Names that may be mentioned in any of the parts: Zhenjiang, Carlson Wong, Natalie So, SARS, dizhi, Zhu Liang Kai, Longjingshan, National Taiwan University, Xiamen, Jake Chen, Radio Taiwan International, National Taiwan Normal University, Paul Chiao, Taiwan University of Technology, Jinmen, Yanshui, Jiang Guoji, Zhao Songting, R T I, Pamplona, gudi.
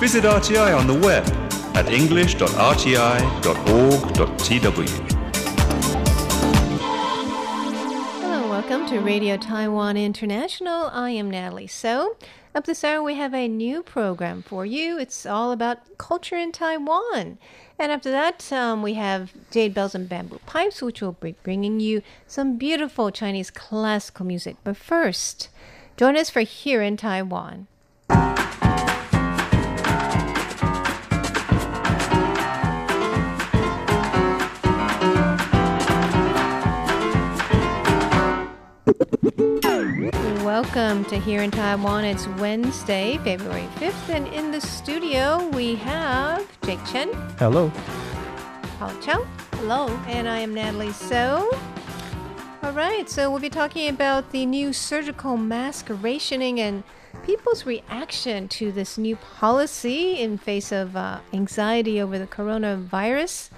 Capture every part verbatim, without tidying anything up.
Visit R T I on the web at english dot r t i dot org dot t w. Welcome to Radio Taiwan International. I am Natalie So. Up this hour we have a new program for you. It's all about culture in Taiwan. And after that um, we have Jade Bells and Bamboo Pipes, which will be bringing you some beautiful Chinese classical music. But first, join us for Here in Taiwan. Welcome to Here in Taiwan. It's Wednesday, February fifth, and in the studio we have Jake Chen. Hello. Paul Chiao. Hello. And I am Natalie So. All right, so we'll be talking about the new surgical mask rationing and people's reaction to this new policy in face of uh, anxiety over the coronavirus.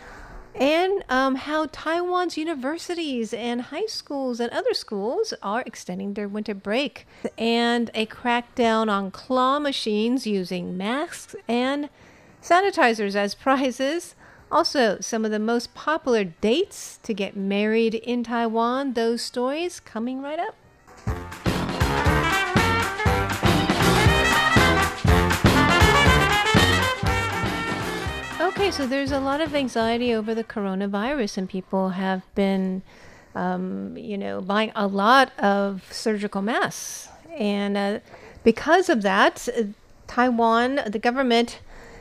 And um, how Taiwan's universities and high schools and other schools are extending their winter break. And a crackdown on claw machines using masks and sanitizers as prizes. Also, some of the most popular dates to get married in Taiwan. Those stories coming right up. Okay, so there's a lot of anxiety over the coronavirus, and people have been, um, you know, buying a lot of surgical masks. And uh, because of that, Taiwan, the government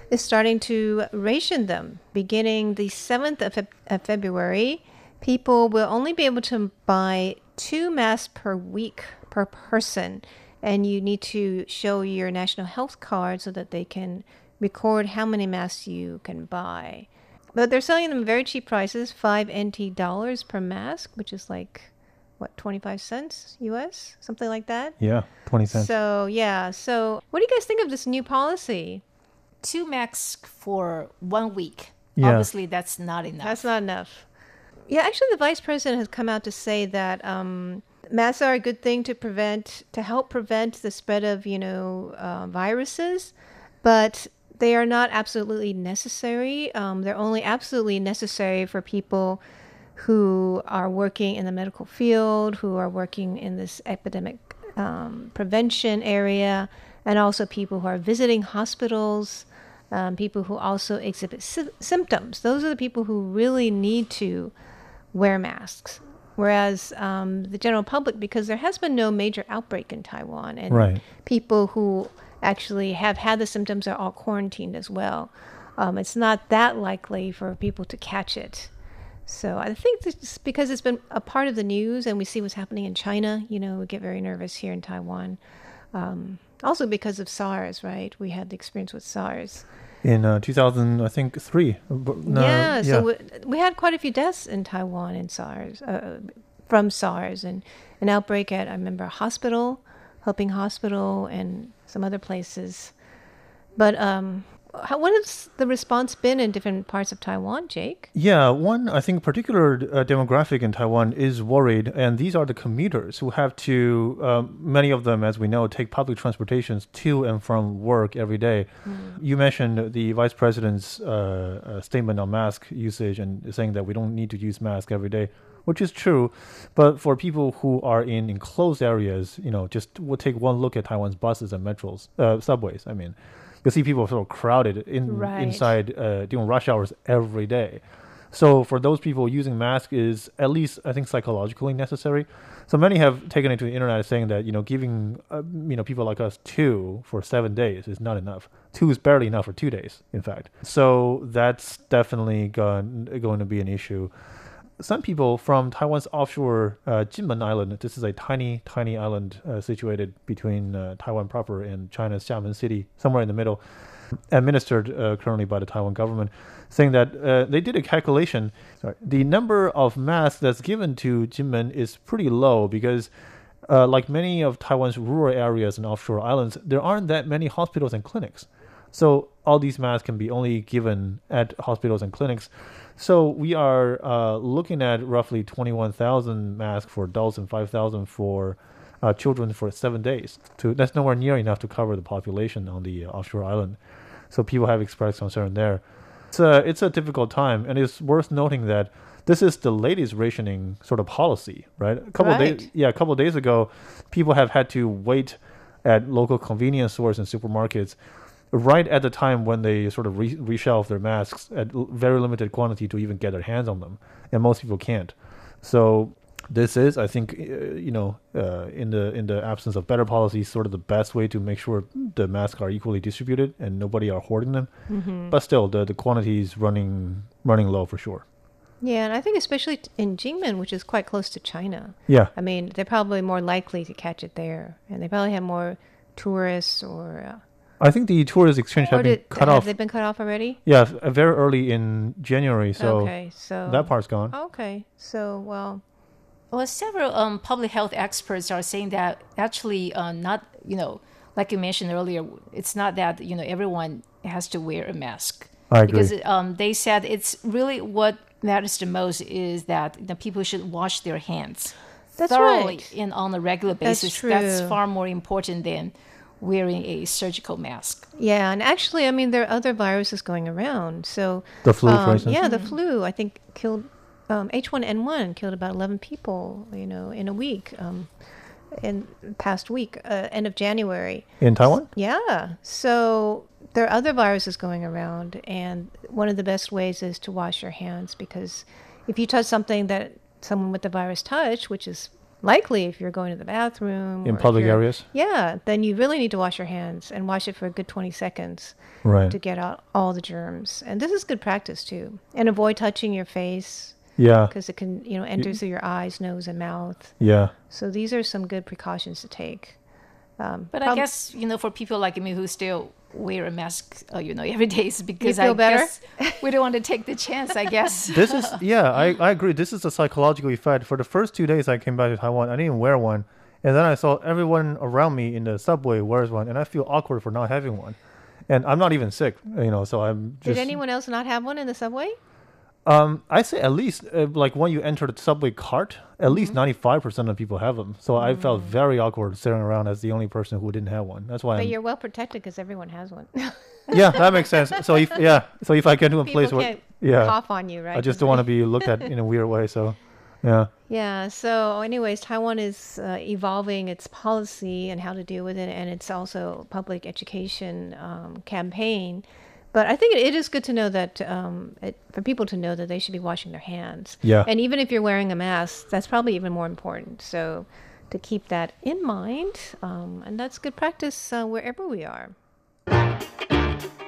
is starting to ration them. Beginning the seventh of, Fe- of February, people will only be able to buy two masks per week per person. And you need to show your national health card so that they can record how many masks you can buy. But they're selling them at very cheap prices, five N T dollars per mask, which is like, what, twenty-five cents U S? Something like that? Yeah, twenty cents. So, yeah. So, what do you guys think of this new policy? Two masks for one week. Yeah. Obviously, that's not enough. That's not enough. Yeah, actually, the vice president has come out to say that um, masks are a good thing to prevent, to help prevent the spread of, you know, uh, viruses. But they are not absolutely necessary. Um, they're only absolutely necessary for people who are working in the medical field, who are working in this epidemic um, prevention area, and also people who are visiting hospitals, um, people who also exhibit sy- symptoms. Those are the people who really need to wear masks. Whereas um, the general public, because there has been no major outbreak in Taiwan, and right. people who actually have had the symptoms are all quarantined as well. Um, it's not that likely for people to catch it. So I think this, because it's been a part of the news and we see what's happening in China, you know, we get very nervous here in Taiwan. Um, also because of SARS, right? We had the experience with SARS. In uh, two thousand, I think, three. No, yeah, yeah, so we, we had quite a few deaths in Taiwan in SARS, uh, from SARS, and an outbreak at, I remember, a hospital, Helping Hospital, and some other places. But um, how, what has the response been in different parts of Taiwan, Jake? Yeah, one, I think, particular uh, demographic in Taiwan is worried, and these are the commuters who have to, um, many of them, as we know, take public transportations to and from work every day. Mm-hmm. You mentioned the vice president's uh, uh, statement on mask usage and saying that we don't need to use masks every day, which is true, but for people who are in enclosed areas, you know, just we'll take one look at Taiwan's buses and metros, uh, subways, I mean. You'll see people sort of crowded in, right. inside uh, during rush hours every day. So for those people, using masks is at least, I think, psychologically necessary. So many have taken it to the internet saying that, you know, giving, uh, you know, people like us two for seven days is not enough. Two is barely enough for two days, in fact. So that's definitely gone, going to be an issue. Some people from Taiwan's offshore uh, Jinmen Island, this is a tiny, tiny island uh, situated between uh, Taiwan proper and China's Xiamen city, somewhere in the middle, administered uh, currently by the Taiwan government, saying that uh, they did a calculation. Sorry, the number of masks that's given to Jinmen is pretty low because, uh, like many of Taiwan's rural areas and offshore islands, there aren't that many hospitals and clinics. So all these masks can be only given at hospitals and clinics. So we are uh, looking at roughly twenty-one thousand masks for adults and five thousand for uh, children for seven days. To, that's nowhere near enough to cover the population on the uh, offshore island. So people have expressed concern there. It's a, it's a difficult time, and it's worth noting that this is the latest rationing sort of policy, right? A couple right. of days, yeah, a couple of days ago, people have had to wait at local convenience stores and supermarkets right at the time when they sort of re- reshelve their masks at l- very limited quantity to even get their hands on them, and most people can't. So this is, I think, uh, you know, uh, in the in the absence of better policy, sort of the best way to make sure the masks are equally distributed and nobody are hoarding them. Mm-hmm. But still, the, the quantity is running running low for sure. Yeah, and I think especially in Jinmen, which is quite close to China. Yeah. I mean, they're probably more likely to catch it there, and they probably have more tourists or... Uh, I think the tourist exchange have been cut have off. Have they been cut off already? Yeah, very early in January, so, okay, so that part's gone. Okay, so, well... Well, several um, public health experts are saying that actually uh, not, you know, like you mentioned earlier, it's not that, you know, everyone has to wear a mask. I agree. Because um, they said it's really what matters the most is that the people should wash their hands That's thoroughly right. and on a regular basis. That's true. That's far more important than wearing a surgical mask. Yeah, and actually, I mean, there are other viruses going around. So the flu, um, for instance. Yeah, the mm-hmm. flu, I think, killed... Um, H one N one killed about eleven people, you know, in a week, um, in past week, uh, end of January. In Taiwan? Yeah. So there are other viruses going around, and one of the best ways is to wash your hands, because if you touch something that someone with the virus touched, which is likely if you're going to the bathroom. In public areas? Yeah. Then you really need to wash your hands and wash it for a good twenty seconds right. to get out all the germs. And this is good practice, too. And avoid touching your face. Yeah. Because it can, you know, enter through your eyes, nose, and mouth. Yeah. So these are some good precautions to take. Um, but prob- I guess, you know, for people like me who still wear a mask, uh, you know, every day is because I better? guess we don't want to take the chance, I guess. This is, yeah, I, I agree. This is a psychological effect. For the first two days I came back to Taiwan, I didn't wear one. And then I saw everyone around me in the subway wears one, and I feel awkward for not having one. And I'm not even sick, you know, so I'm just... Did anyone else not have one in the subway? Um, I say at least, uh, like when you enter the subway cart, at mm-hmm. least ninety-five percent of people have them. So mm-hmm. I felt very awkward staring around as the only person who didn't have one. That's why. But I'm... you're well protected because everyone has one. Yeah, that makes sense. So if yeah, so if I get to a people place where yeah, cough on you, right? I just don't want to be looked at in a weird way. So yeah. Yeah. So, anyways, Taiwan is uh, evolving its policy and how to deal with it, and it's also public education um, campaign. But I think it, it is good to know that, um, it, for people to know that they should be washing their hands. Yeah. And even if you're wearing a mask, that's probably even more important. So to keep that in mind, um, and that's good practice uh, wherever we are. Okay,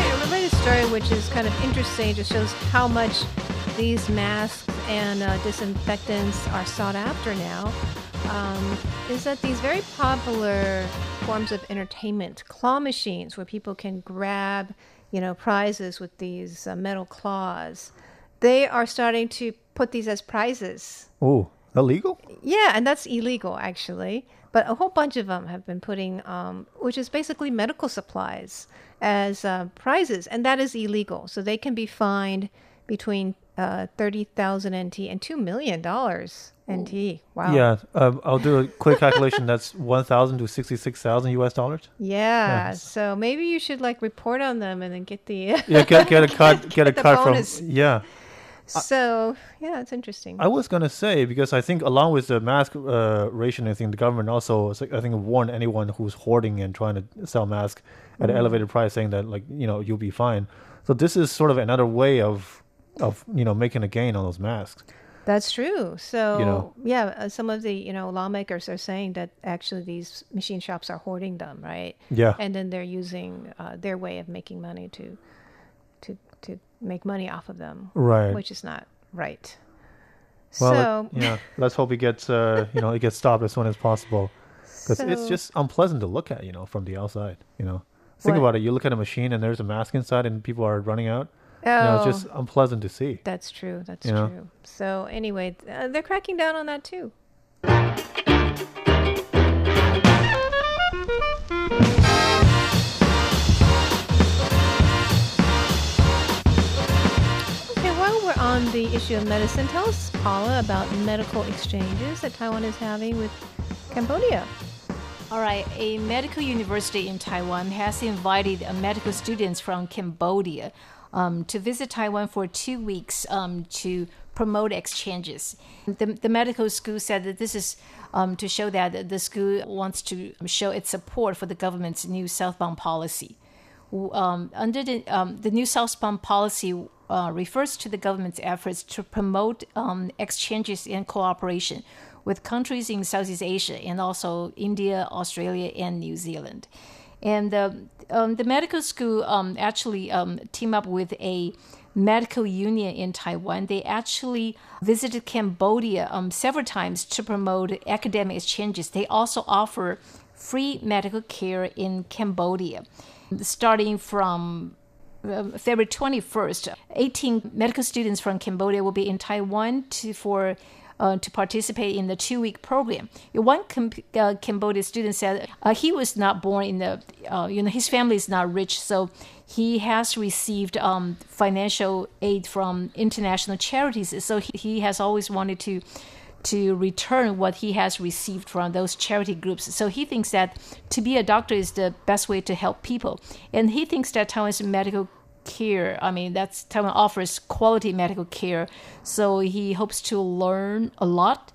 a related story which is kind of interesting, just shows how much these masks and uh, disinfectants are sought after now, um, is that these very popular forms of entertainment, claw machines, where people can grab, you know, prizes with these uh, metal claws, they are starting to put these as prizes. Oh, illegal? Yeah, and that's illegal, actually. But a whole bunch of them have been putting, um, which is basically medical supplies, as uh, prizes, and that is illegal. So they can be fined between Uh, thirty thousand N T and two million dollars N T. Wow. Yeah. Um, I'll do a quick calculation. That's one thousand to sixty-six thousand U S dollars. Yeah. Yes. So maybe you should like report on them and then get the... yeah, get, get a cut, get, get a cut bonus. From... Yeah. So, yeah, it's interesting. I was going to say, because I think along with the mask uh, rationing thing, the government also, I think, warned anyone who's hoarding and trying to sell masks at mm-hmm. an elevated price, saying that, like, you know, you'll be fine. So this is sort of another way of... of, you know, making a gain on those masks. That's true. So, you know, yeah, uh, some of the, you know, lawmakers are saying that actually these machine shops are hoarding them, right? Yeah. And then they're using uh, their way of making money to, to, to make money off of them. Right. Which is not right. Well, so, it, yeah, let's hope it gets, uh, you know, it gets stopped as soon as possible. Because so, it's just unpleasant to look at, you know, from the outside, you know. Think what? about it. You look at a machine and there's a mask inside and people are running out. Oh, you know, it's just unpleasant to see. That's true. That's you know? true. So anyway, uh, they're cracking down on that too. Okay, while we're on on the issue of medicine, tell us, Paula, about medical exchanges that Taiwan is having with Cambodia. All right, a medical university in Taiwan has invited medical students from Cambodia um, to visit Taiwan for two weeks um, to promote exchanges. The, the medical school said that this is um, to show that the school wants to show its support for the government's new southbound policy. Um, under the, um, the new southbound policy uh, refers to the government's efforts to promote um, exchanges and cooperation with countries in Southeast Asia and also India, Australia, and New Zealand. And the, um, the medical school um, actually um, teamed up with a medical union in Taiwan. They actually visited Cambodia um, several times to promote academic exchanges. They also offer free medical care in Cambodia. Starting from February twenty-first, eighteen medical students from Cambodia will be in Taiwan to, for Uh, to participate in the two-week program. One Cam- uh, Cambodian student said uh, he was not born in the, uh, you know, his family is not rich, so he has received um, financial aid from international charities. So he, he has always wanted to to return what he has received from those charity groups. So he thinks that to be a doctor is the best way to help people. And he thinks that Taiwan's medical care, I mean, that's Taiwan offers quality medical care, so he hopes to learn a lot.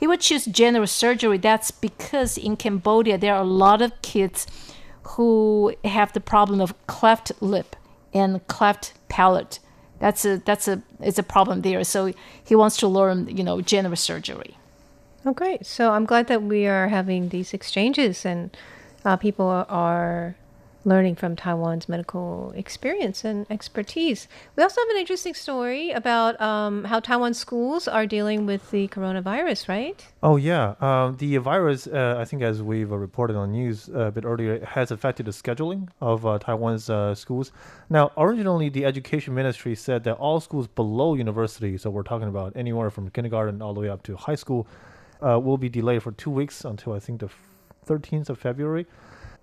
He would choose general surgery. That's because in Cambodia there are a lot of kids who have the problem of cleft lip and cleft palate. That's a that's a it's a problem there. So he wants to learn, you know, general surgery. Oh, great! So I'm glad that we are having these exchanges and uh, people are learning from Taiwan's medical experience and expertise. We also have an interesting story about um, how Taiwan schools are dealing with the coronavirus, right? Oh, yeah. Uh, the virus, uh, I think as we've reported on news a bit earlier, has affected the scheduling of uh, Taiwan's uh, schools. Now, originally, the Education Ministry said that all schools below university, so we're talking about anywhere from kindergarten all the way up to high school, uh, will be delayed for two weeks until, I think, the thirteenth of February.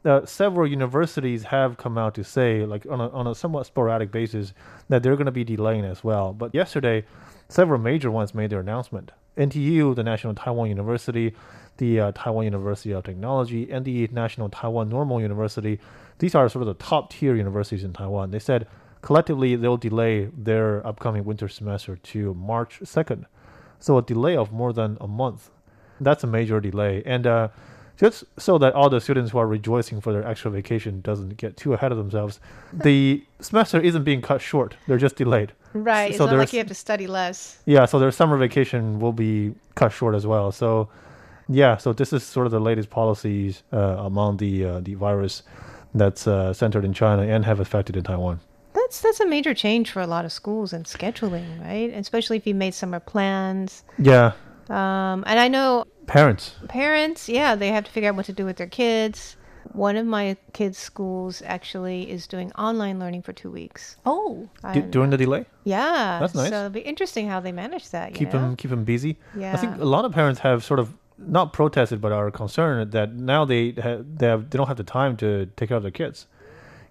Uh, several universities have come out to say, like on a, on a somewhat sporadic basis, that they're going to be delaying as well. But yesterday, several major ones made their announcement. N T U, the National Taiwan University, the uh, Taiwan University of Technology, and the National Taiwan Normal University. These are sort of the top-tier universities in Taiwan. They said collectively they'll delay their upcoming winter semester to March second. So a delay of more than a month. That's a major delay. And uh just so that all the students who are rejoicing for their extra vacation doesn't get too ahead of themselves, the semester isn't being cut short. They're just delayed. Right. It's so not like you have to study less. Yeah, so their summer vacation will be cut short as well. So, yeah, so this is sort of the latest policies uh, among the uh, the virus that's uh, centered in China and have affected in Taiwan. That's that's a major change for a lot of schools and scheduling, right? Especially if you made summer plans. Yeah. Um, and I know parents, parents, yeah, they have to figure out what to do with their kids. One of my kids' schools actually is doing online learning for two weeks. Oh, D- during the delay? Yeah. That's nice. So it'll be interesting how they manage that. You keep know? them, keep them busy. Yeah. I think a lot of parents have sort of not protested, but are concerned that now they ha- they, have, they don't have the time to take care of their kids.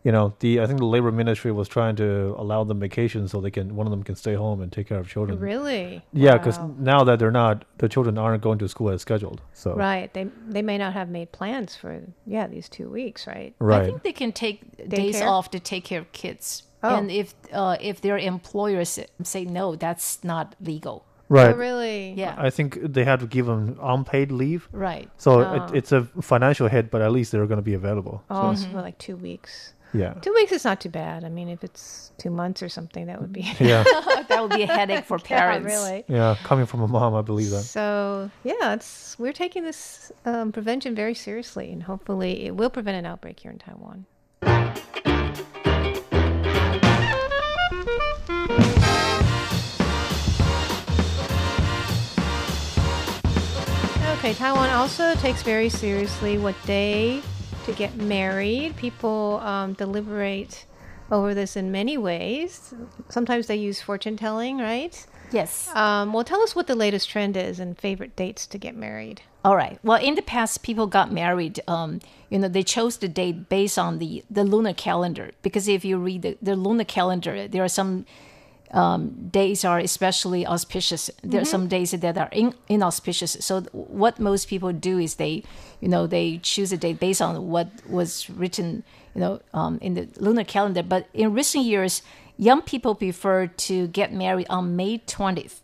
You know, the I think the Labor Ministry was trying to allow them vacation so they can one of them can stay home and take care of children. Really? Yeah, because wow. now that they're not, the children aren't going to school as scheduled. So right, they they may not have made plans for yeah these two weeks, right? Right. I think they can take Daycare? days off to take care of kids, oh. and if uh, if their employers say no, that's not legal. Right. Oh, really? Yeah. I think they had to give them unpaid leave. Right. So oh. it, it's a financial hit, but at least they're going to be available. Oh, so. mm-hmm. for like two weeks. Yeah. Two weeks is not too bad. I mean, if it's two months or something, that would be yeah. that would be a headache for parents. Yeah, really. Yeah, coming from a mom, I believe that. So, yeah, it's we're taking this um, prevention very seriously, and hopefully it will prevent an outbreak here in Taiwan. Okay, Taiwan also takes very seriously what they to get married. People um, deliberate over this in many ways. Sometimes they use fortune telling, right? Yes. Um, well, tell us what the latest trend is and favorite dates to get married. All right. Well, in the past, people got married. Um, you know, they chose the date based on the, the lunar calendar, because if you read the, the lunar calendar, there are some um, days are especially auspicious. There are mm-hmm. some days that are in, inauspicious. So th- what most people do is they, you know, they choose a date based on what was written, you know, um, in the lunar calendar. But in recent years, young people prefer to get married on May twentieth.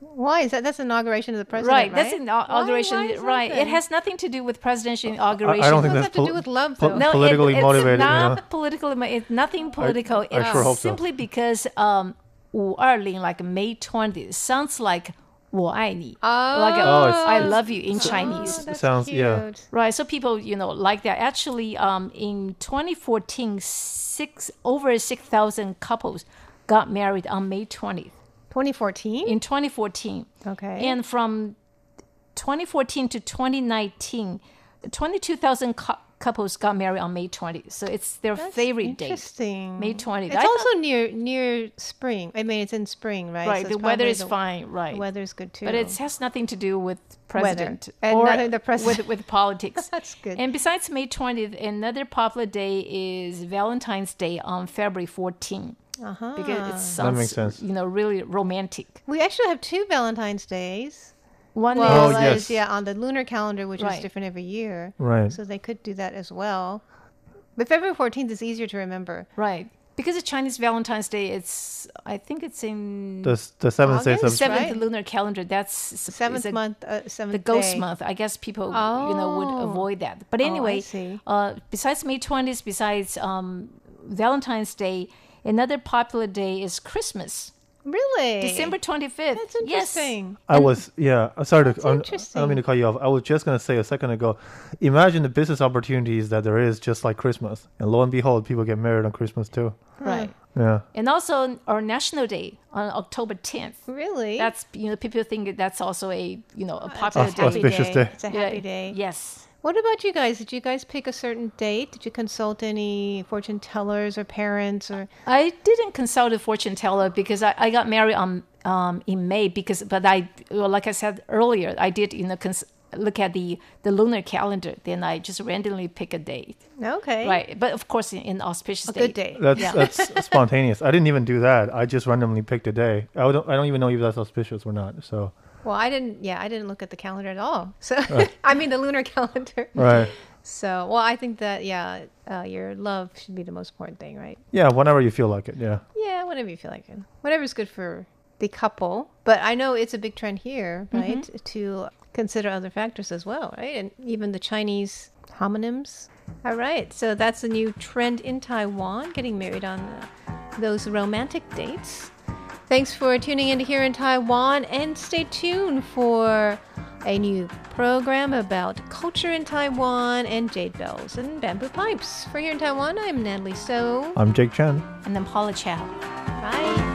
Why is that? That's inauguration of the president, right? Right, that's inauguration, why, why right? It has nothing to do with presidential inauguration. I, I don't think it that's has pol- to do with love, though. Po- no, politically it, it's motivated. Not you know? political, it's nothing political. I, I it's sure simply so. because um, five twenty, like May twentieth, sounds like 我爱你, oh, like a, oh, I love you in Chinese. Oh, that's sounds cute. Yeah, right. So people, you know, like that. Actually, um, in twenty fourteen, six over six thousand couples got married on May twentieth. twenty fourteen? In twenty fourteen. Okay. And from twenty fourteen to twenty nineteen, twenty-two thousand cu- couples got married on May twentieth. So it's their That's favorite date. Interesting. May twentieth. It's I also thought, near near spring. I mean, it's in spring, right? Right. So the weather is the, fine, right? The weather is good too. But it has nothing to do with president weather. Or and the president. With, with politics. That's good. And besides May twentieth, another popular day is Valentine's Day on February fourteenth. Uh-huh. Because it sounds, that makes sense. You know, really romantic. We actually have two Valentine's Days. One well, is, oh, yes. is yeah on the lunar calendar, which right. is different every year. Right. So they could do that as well. But February fourteenth is easier to remember. Right. Because of Chinese Valentine's Day, it's I think it's in the the seventh day of seventh right? lunar calendar. That's seventh a, month, uh, seventh the ghost day. Month. I guess people oh. you know would avoid that. But anyway, oh, uh, besides May twentieth, besides um, Valentine's Day. Another popular day is Christmas. Really? December twenty-fifth. That's interesting. Yes. I was, yeah, sorry to, I'm, I don't mean to cut you off. I was just going to say a second ago, imagine the business opportunities that there is just like Christmas. And lo and behold, people get married on Christmas too. Right. Yeah. And also our National Day on October tenth. Really? That's, you know, people think that that's also a, you know, a popular it's a day. Auspicious day. It's a happy yeah. day. Yes. What about you guys? Did you guys pick a certain date? Did you consult any fortune tellers or parents? Or I didn't consult a fortune teller because I, I got married on um, in May. Because, but I, well, like I said earlier, I did you know cons- look at the, the lunar calendar. Then I just randomly pick a date. Okay, right. But of course, an auspicious date. A good day. That's yeah. that's spontaneous. I didn't even do that. I just randomly picked a day. I don't I don't even know if that's auspicious or not. So. Well, I didn't, yeah, I didn't look at the calendar at all. So, right. I mean, the lunar calendar. Right. So, well, I think that, yeah, uh, your love should be the most important thing, right? Yeah, whenever you feel like it, yeah. Yeah, whenever you feel like it. Whatever's good for the couple. But I know it's a big trend here, right, mm-hmm. to consider other factors as well, right? And even the Chinese homonyms. All right. So, that's a new trend in Taiwan, getting married on uh, those romantic dates. Thanks for tuning in to Here in Taiwan, and stay tuned for a new program about culture in Taiwan and jade bells and bamboo pipes. For Here in Taiwan, I'm Natalie So. I'm Jake Chen. And I'm Paul Chiao. Bye.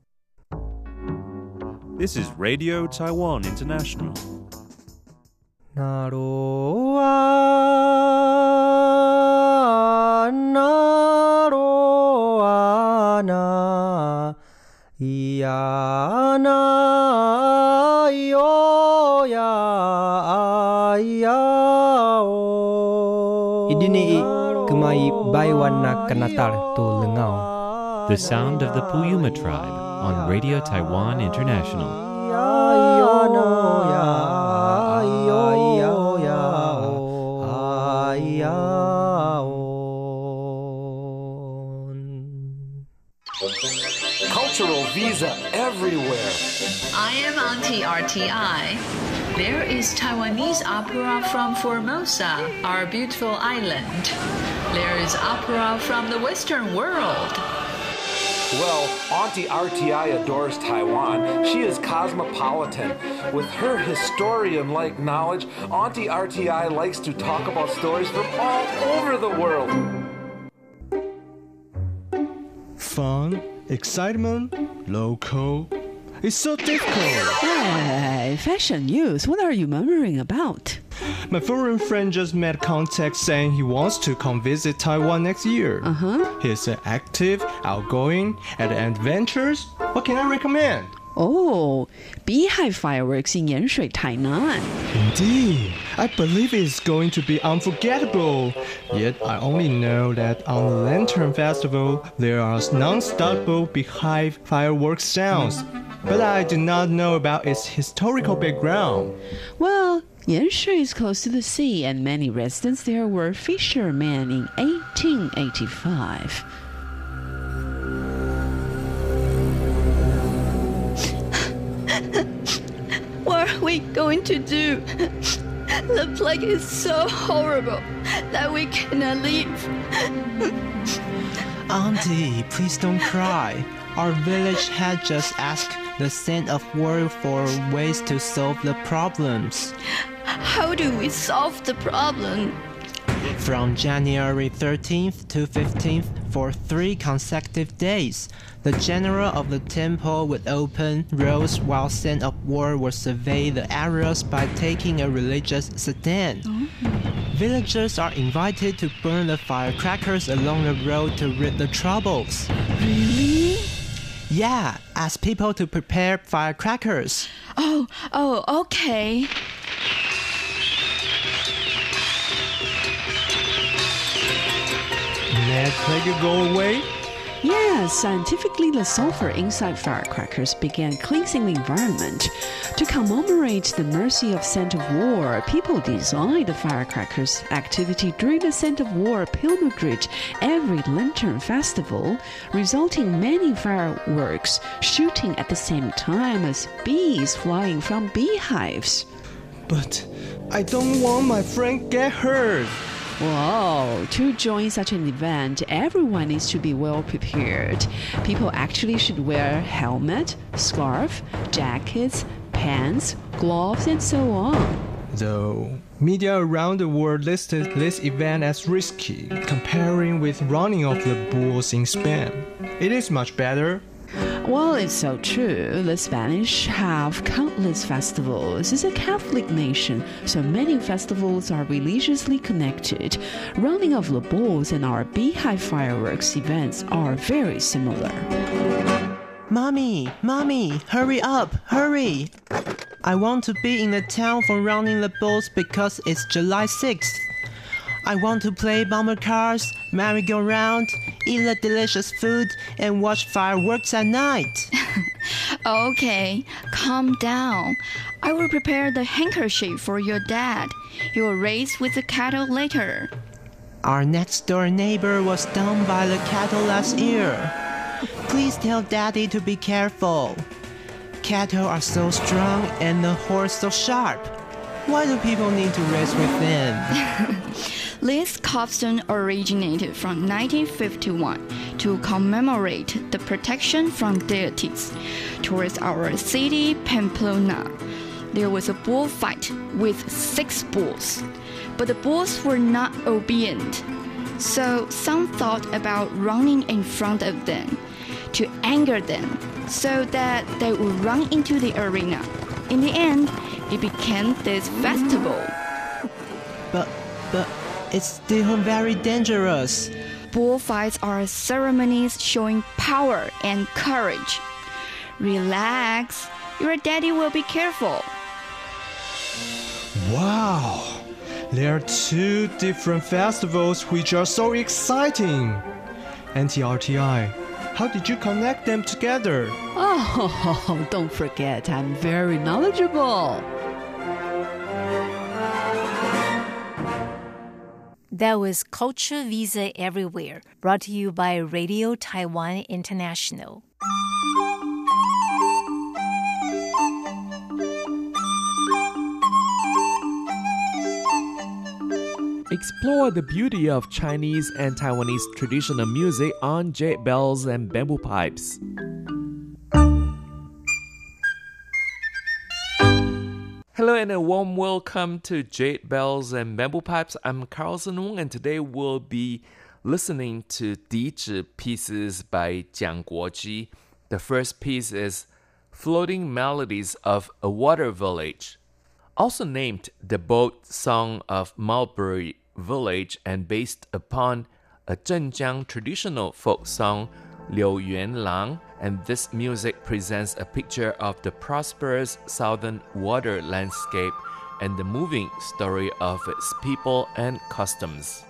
This is Radio Taiwan International. Naroa, naroa na, ia na, io ya, ia o. Idi ni kumai baiwan na kanatar tu lengau. The sound of the Puyuma tribe. On Radio Taiwan International. Cultural visa everywhere. I am anti-R T I. There is Taiwanese opera from Formosa, our beautiful island. There is opera from the Western world. Well, Auntie R T I adores Taiwan. She is cosmopolitan. With her historian-like knowledge, Auntie R T I likes to talk about stories from all over the world. Fun, excitement, local. It's so difficult. Hey, fashion news, what are you murmuring about? My foreign friend just made contact saying he wants to come visit Taiwan next year. Uh-huh. He's active, outgoing, and adventurous. What can I recommend? Oh, Beehive Fireworks in Yanshui, Tainan. Indeed. I believe it's going to be unforgettable. Yet I only know that on the Lantern Festival, there are non-stopable Beehive Fireworks sounds. But I do not know about its historical background. Well, Yanshui is close to the sea, and many residents there were fishermen in eighteen eighty-five. What are we going to do? The plague is so horrible that we cannot leave. Auntie, please don't cry. Our village had just asked the saint of world for ways to solve the problems. How do we solve the problem? From January thirteenth to fifteenth, for three consecutive days, the general of the temple would open roads while saint of war would survey the areas by taking a religious sedan. Mm-hmm. Villagers are invited to burn the firecrackers along the road to rid the troubles. Really? Yeah, ask people to prepare firecrackers. Oh, oh, okay. That plague go away? Yeah, scientifically, the sulfur inside firecrackers began cleansing the environment. To commemorate the mercy of Saint of War, people designed the firecrackers activity during the Saint of War pilgrimage every Lantern Festival, resulting many fireworks shooting at the same time as bees flying from beehives. But I don't want my friend get hurt. Wow! To join such an event, everyone needs to be well prepared. People actually should wear helmet, scarf, jackets, pants, gloves, and so on. Though media around the world listed this event as risky, comparing with running off the bulls in Spain. It is much better. Well, it's so true. The Spanish have countless festivals. It's a Catholic nation, so many festivals are religiously connected. Running of the bulls and our beehive fireworks events are very similar. Mommy, Mommy, hurry up, hurry! I want to be in the town for running the bulls because it's July sixth. I want to play bumper cars, merry-go-round, eat the delicious food, and watch fireworks at night. Okay, calm down. I will prepare the handkerchief for your dad. You will race with the cattle later. Our next-door neighbor was stung by the cattle last year. Please tell Daddy to be careful. Cattle are so strong and the horns so sharp. Why do people need to race with them? This custom originated from nineteen fifty-one to commemorate the protection from deities. Towards our city, Pamplona, there was a bullfight with six bulls, but the bulls were not obedient. So some thought about running in front of them to anger them so that they would run into the arena. In the end, it became this festival. But, but... it's still very dangerous. Bullfights are ceremonies showing power and courage. Relax. Your daddy will be careful. Wow! There are two different festivals which are so exciting. Anti-R T I. How did you connect them together? Oh, don't forget, I'm very knowledgeable. That was Culture Visa Everywhere, brought to you by Radio Taiwan International. Explore the beauty of Chinese and Taiwanese traditional music on jade bells and bamboo pipes. Hello and a warm welcome to Jade Bells and Bamboo Pipes. I'm Carlson Wong, and today we'll be listening to Dizhi pieces by Jiang Guoji. The first piece is Floating Melodies of a Water Village, also named the Boat Song of Mulberry Village and based upon a Zhenjiang traditional folk song, Liu Yuan Lang, and this music presents a picture of the prosperous southern water landscape and the moving story of its people and customs.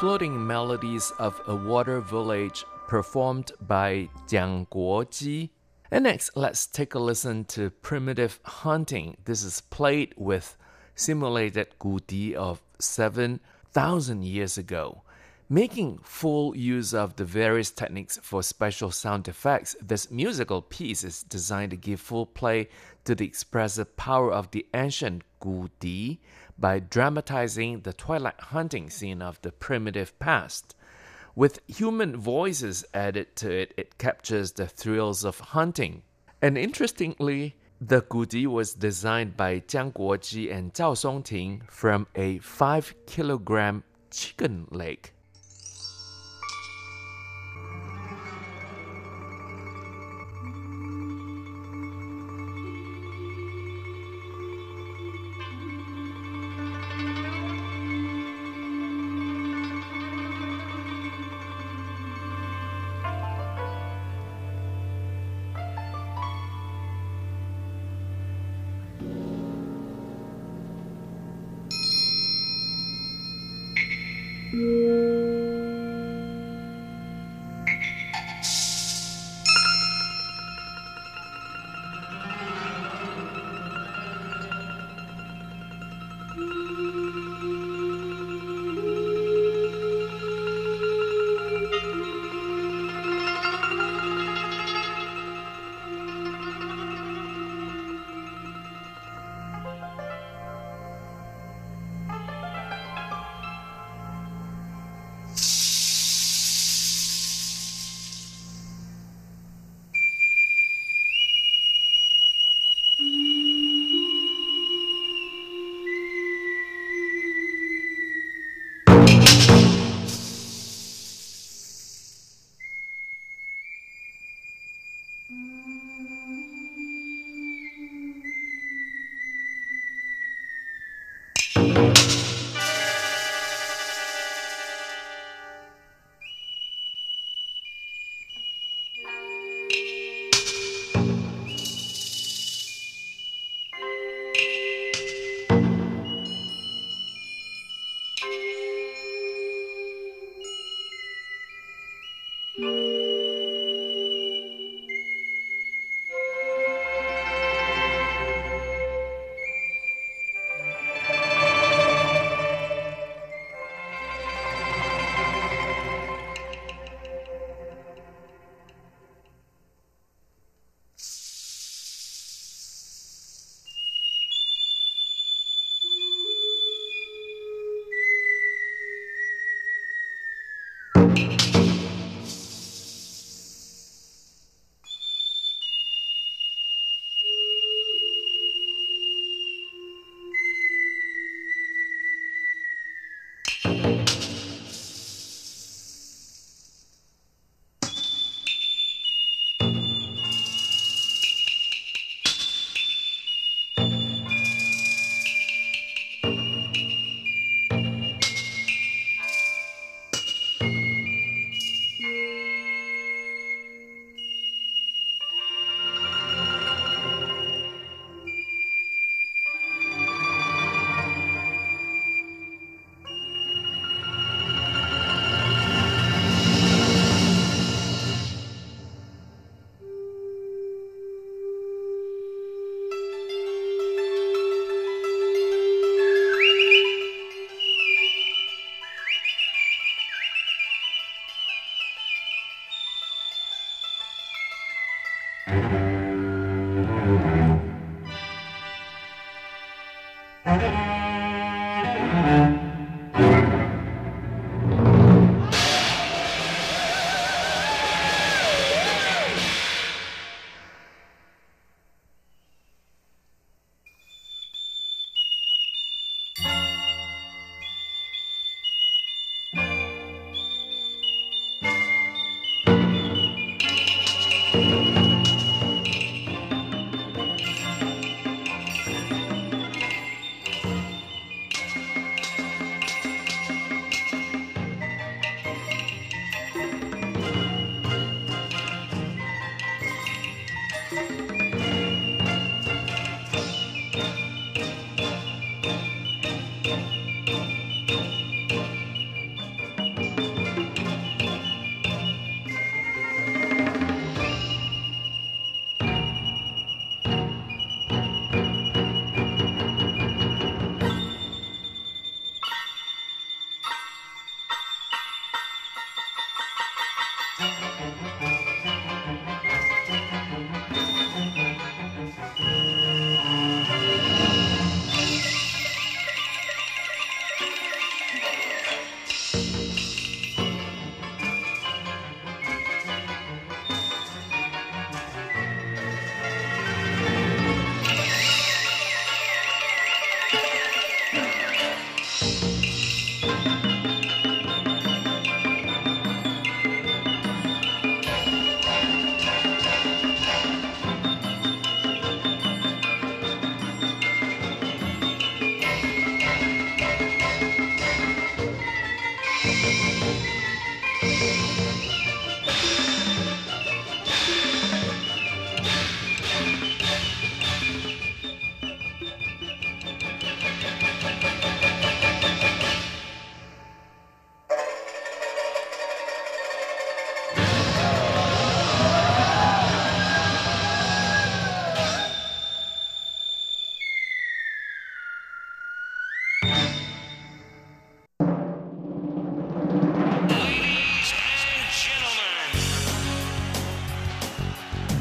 floating melodies of a water village performed by Jiang Guoji. And next, let's take a listen to primitive hunting. This is played with simulated gudi of seven thousand years ago. Making full use of the various techniques for special sound effects, this musical piece is designed to give full play to the expressive power of the ancient gudi by dramatizing the twilight hunting scene of the primitive past. With human voices added to it, it captures the thrills of hunting. And interestingly, the gudi was designed by Jiang Guoji and Zhao Songting from a five kilogram chicken leg.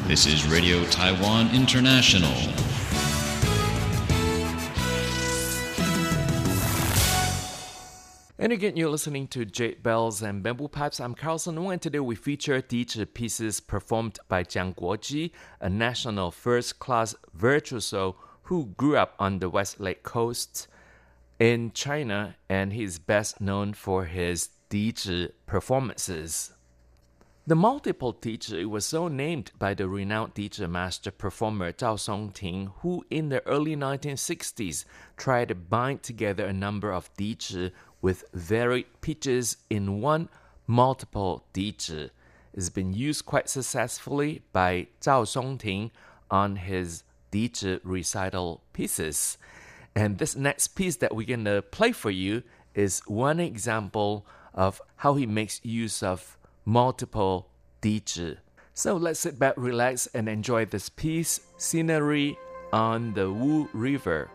This is Radio Taiwan International. And again, you're listening to Jade Bells and Bamboo Pipes. I'm Carlson Wong, and today we feature teacher pieces performed by Jiang Guoji, a national first-class virtuoso who grew up on the West Lake Coast in China, and he is best known for his teacher performances. The multiple teacher was so named by the renowned teacher master performer Zhao Songting, who in the early nineteen sixties tried to bind together a number of teacher with varied pitches in one multiple teacher. It's been used quite successfully by Zhao Songting on his teacher recital pieces. And this next piece that we're going to play for you is one example of how he makes use of multiple teacher. So let's sit back, relax, and enjoy this piece, Scenery on the Wu River.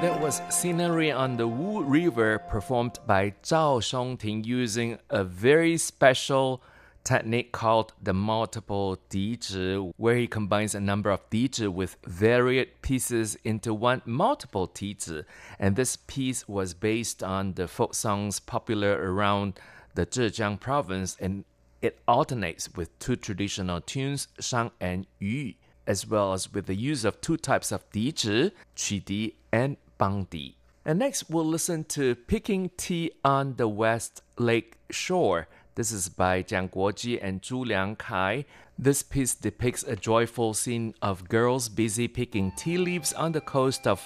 That was Scenery on the Wu River performed by Zhao Songting using a very special technique called the multiple dizhi, where he combines a number of dizhi with varied pieces into one multiple dizhi. And this piece was based on the folk songs popular around the Zhejiang province, and it alternates with two traditional tunes, shang and yu, as well as with the use of two types of dizhi, qidi and bangdi. And next we'll listen to Picking Tea on the West Lake Shore. This is by Jiang Guoji and Zhu Liang Kai. This piece depicts a joyful scene of girls busy picking tea leaves on the coast of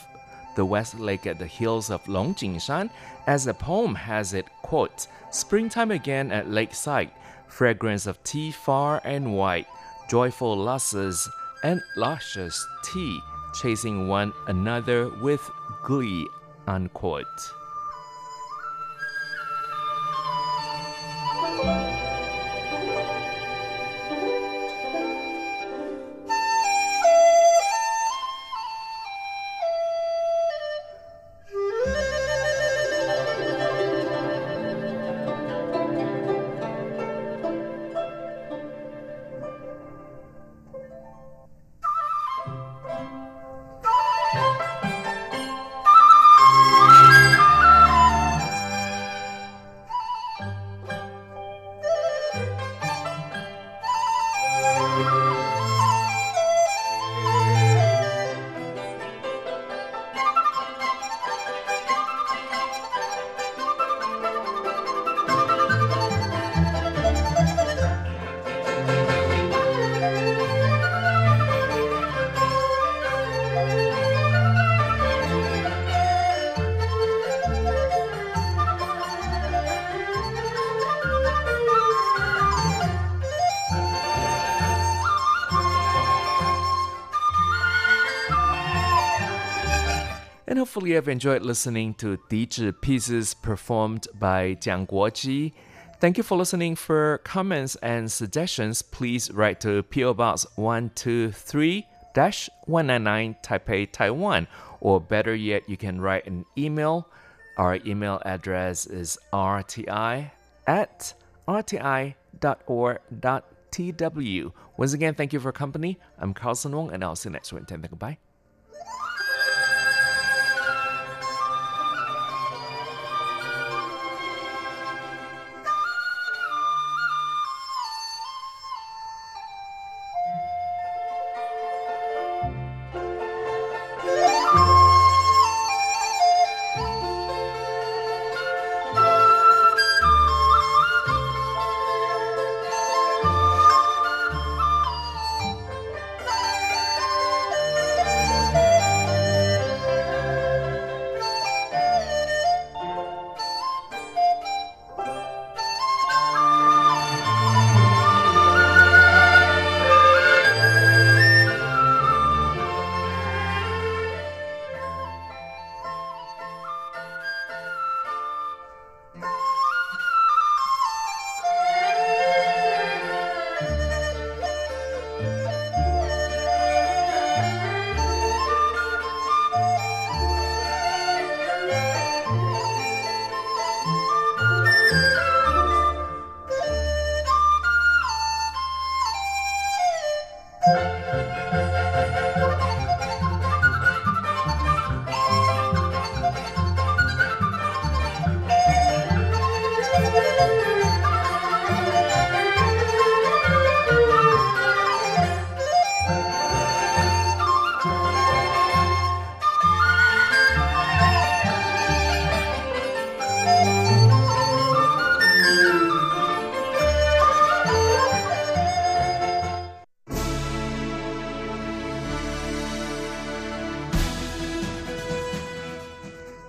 the West Lake at the hills of Longjingshan. As the poem has it, quote, "Springtime again at lakeside, fragrance of tea far and wide, joyful lustres and luscious tea, chasing one another with glee," unquote. Hopefully you have enjoyed listening to dizhi pieces performed by Jiang Guoji. Thank you for listening. For comments and suggestions, please write to P O Box one two three dash one nine nine Taipei, Taiwan. Or better yet, you can write an email. Our email address is r t i at r t i dot org dot t w. Once again, thank you for your company. I'm Carlson Wong, and I'll see you next week. Goodbye.